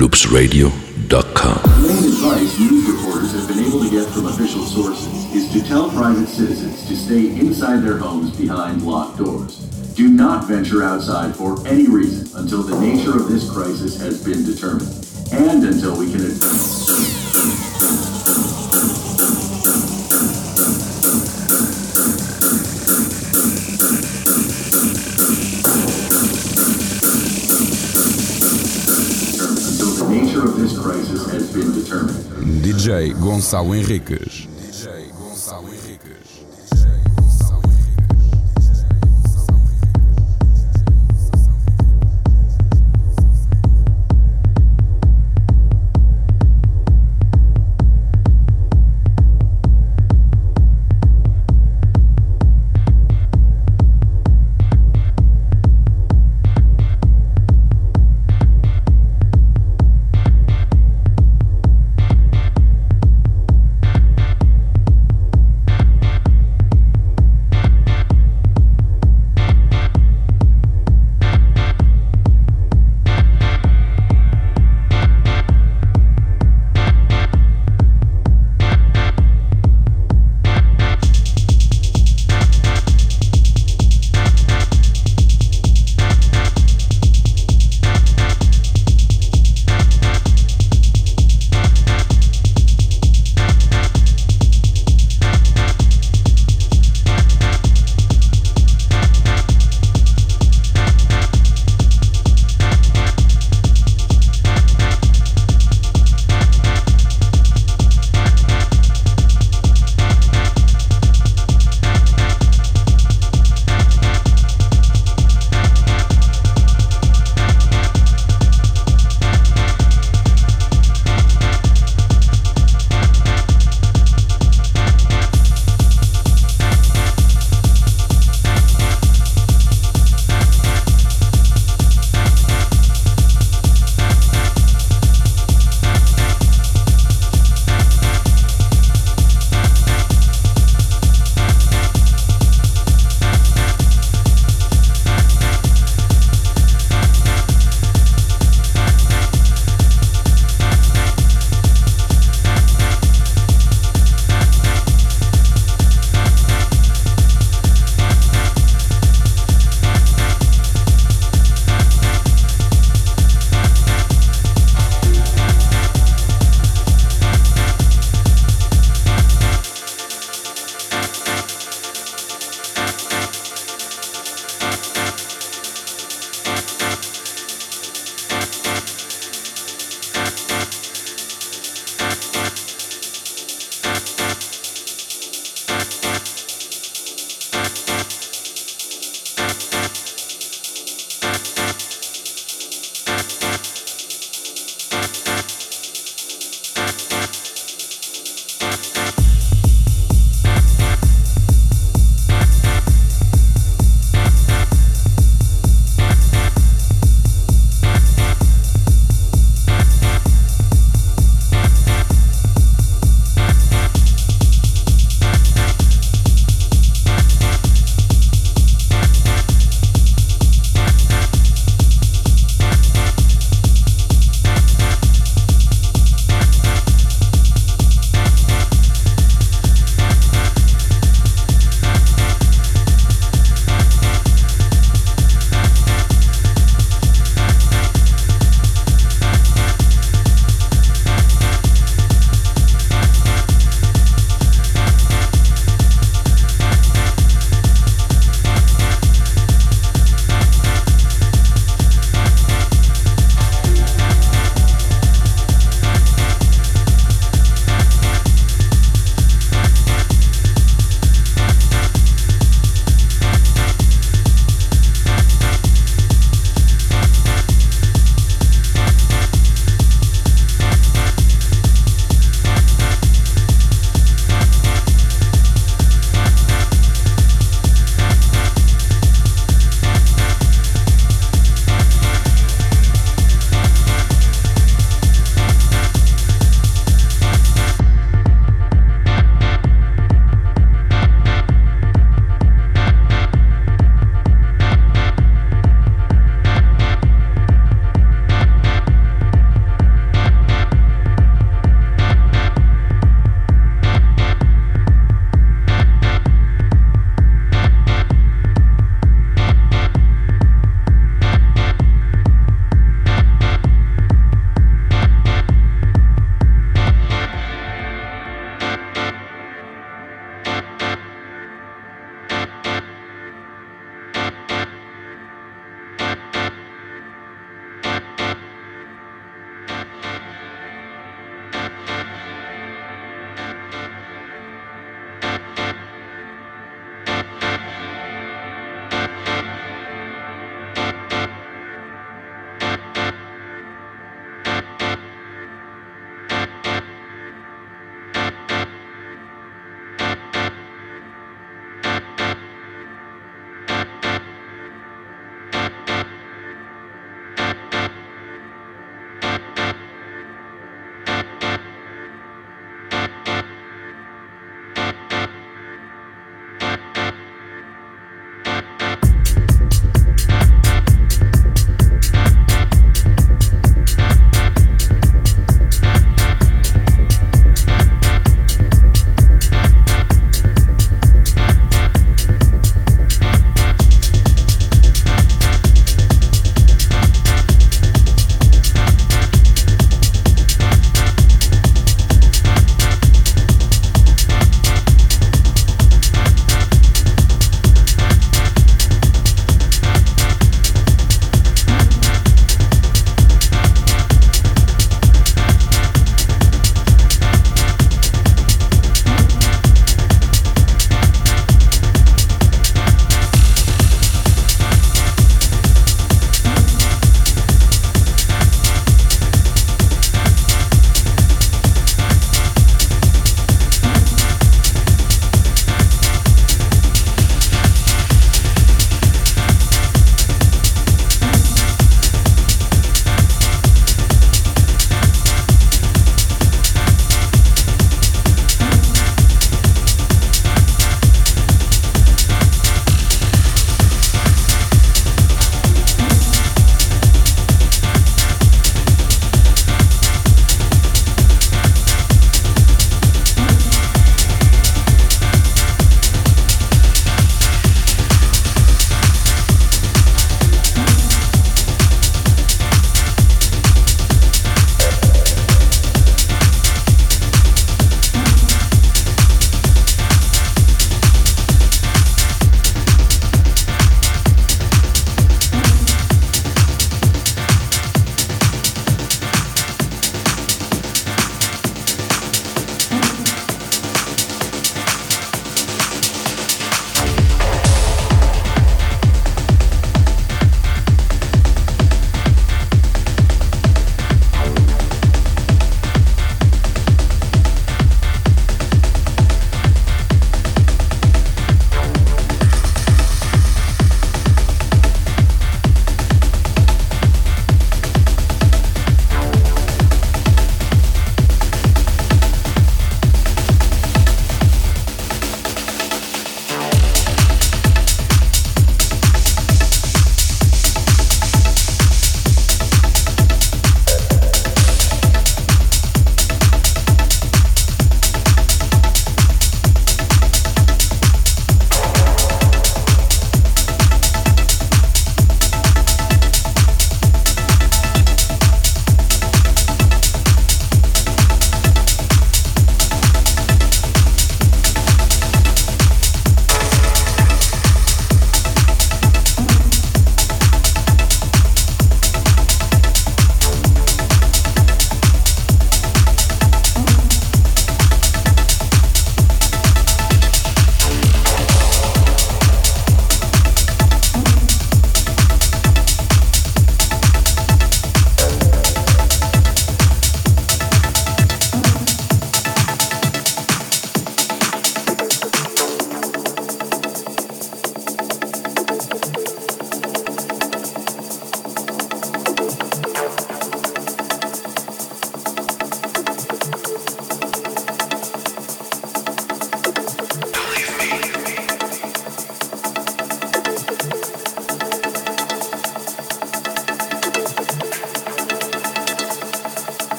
loopsradio.com. The main advice news reporters have been able to get from official sources is to tell private citizens to stay inside their homes behind locked doors. Do not venture outside for any reason until the nature of this crisis has been determined, and until we can DJ Gonçalo Henriques.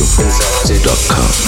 loopsradio.com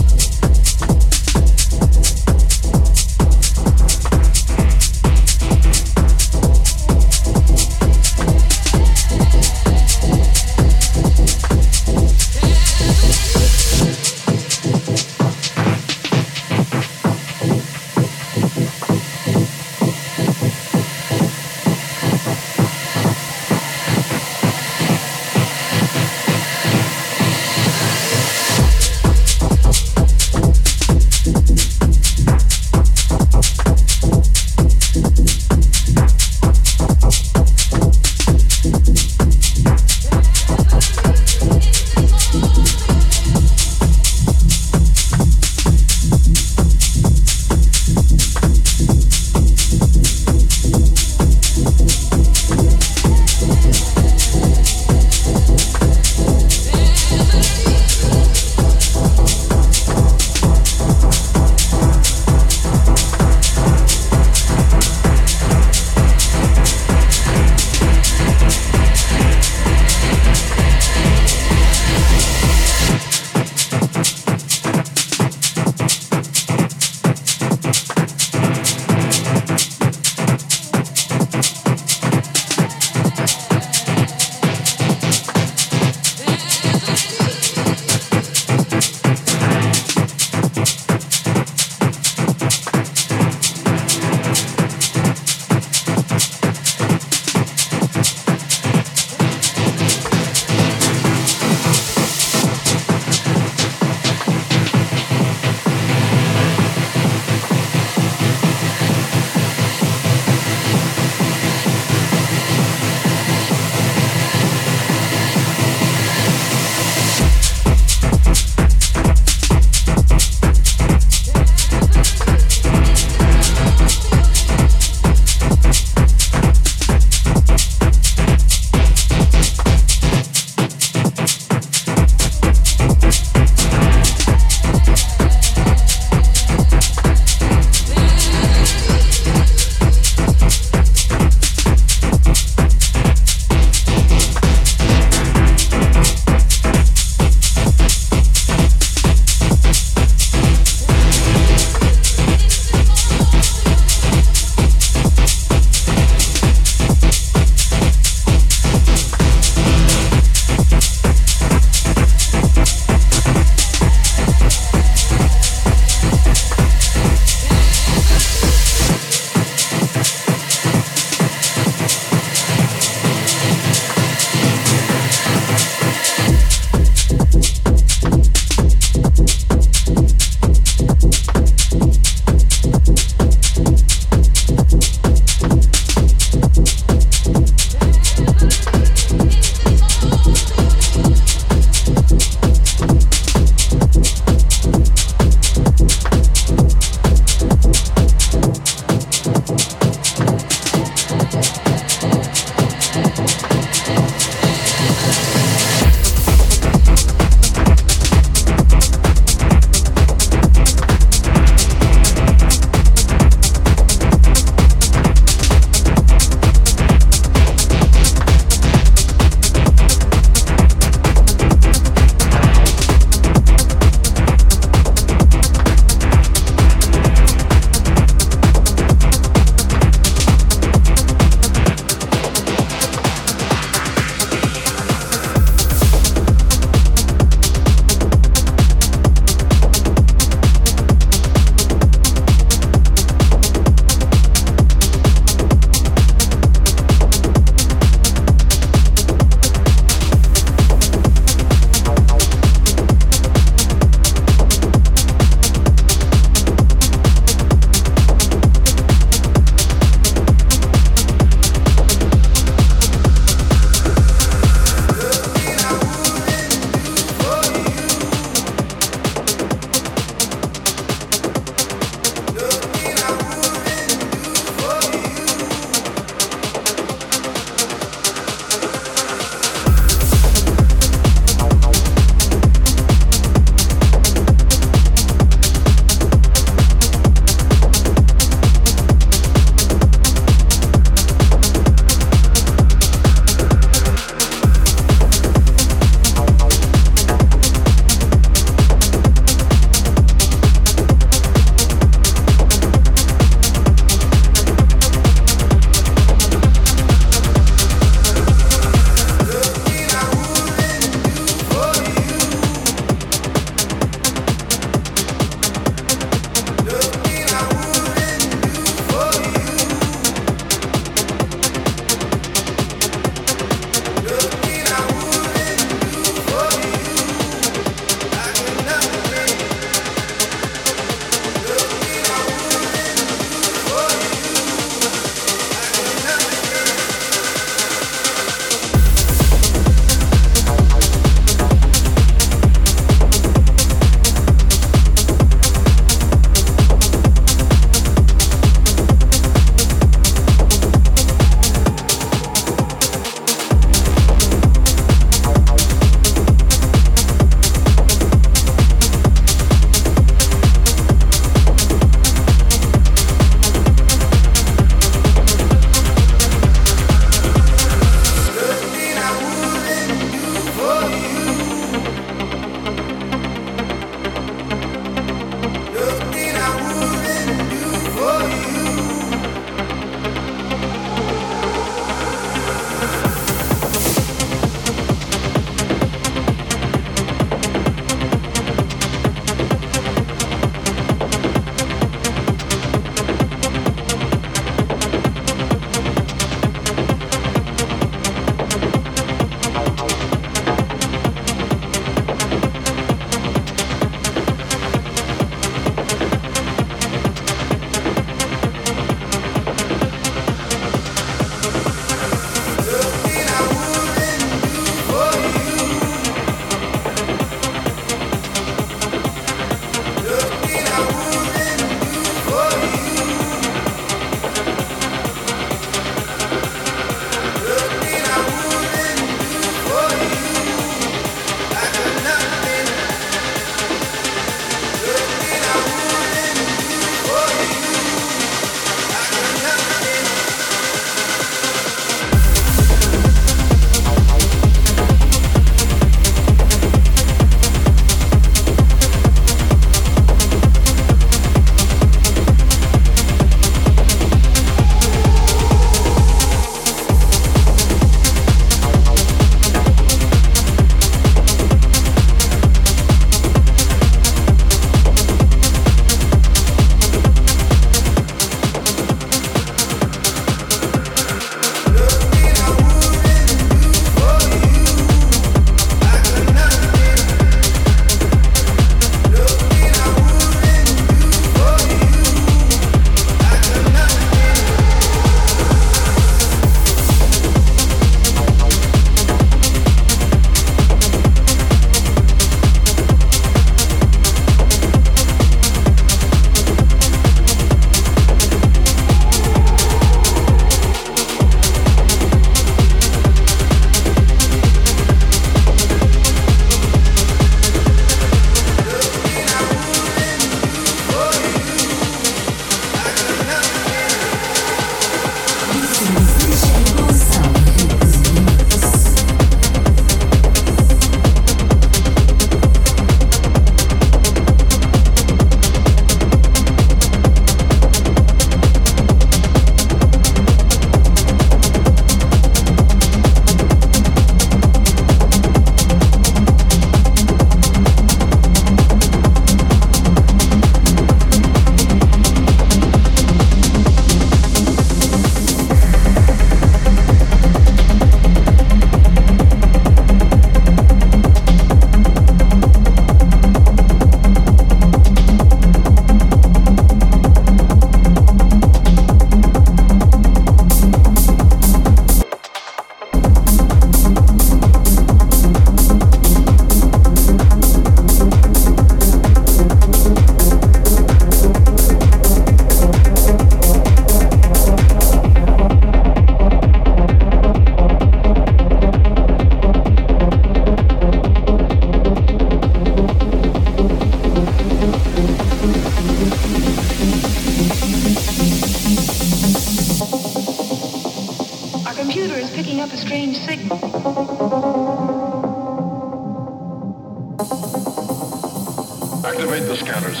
Activate the scanners.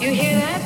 You hear that?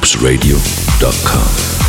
loopsradio.com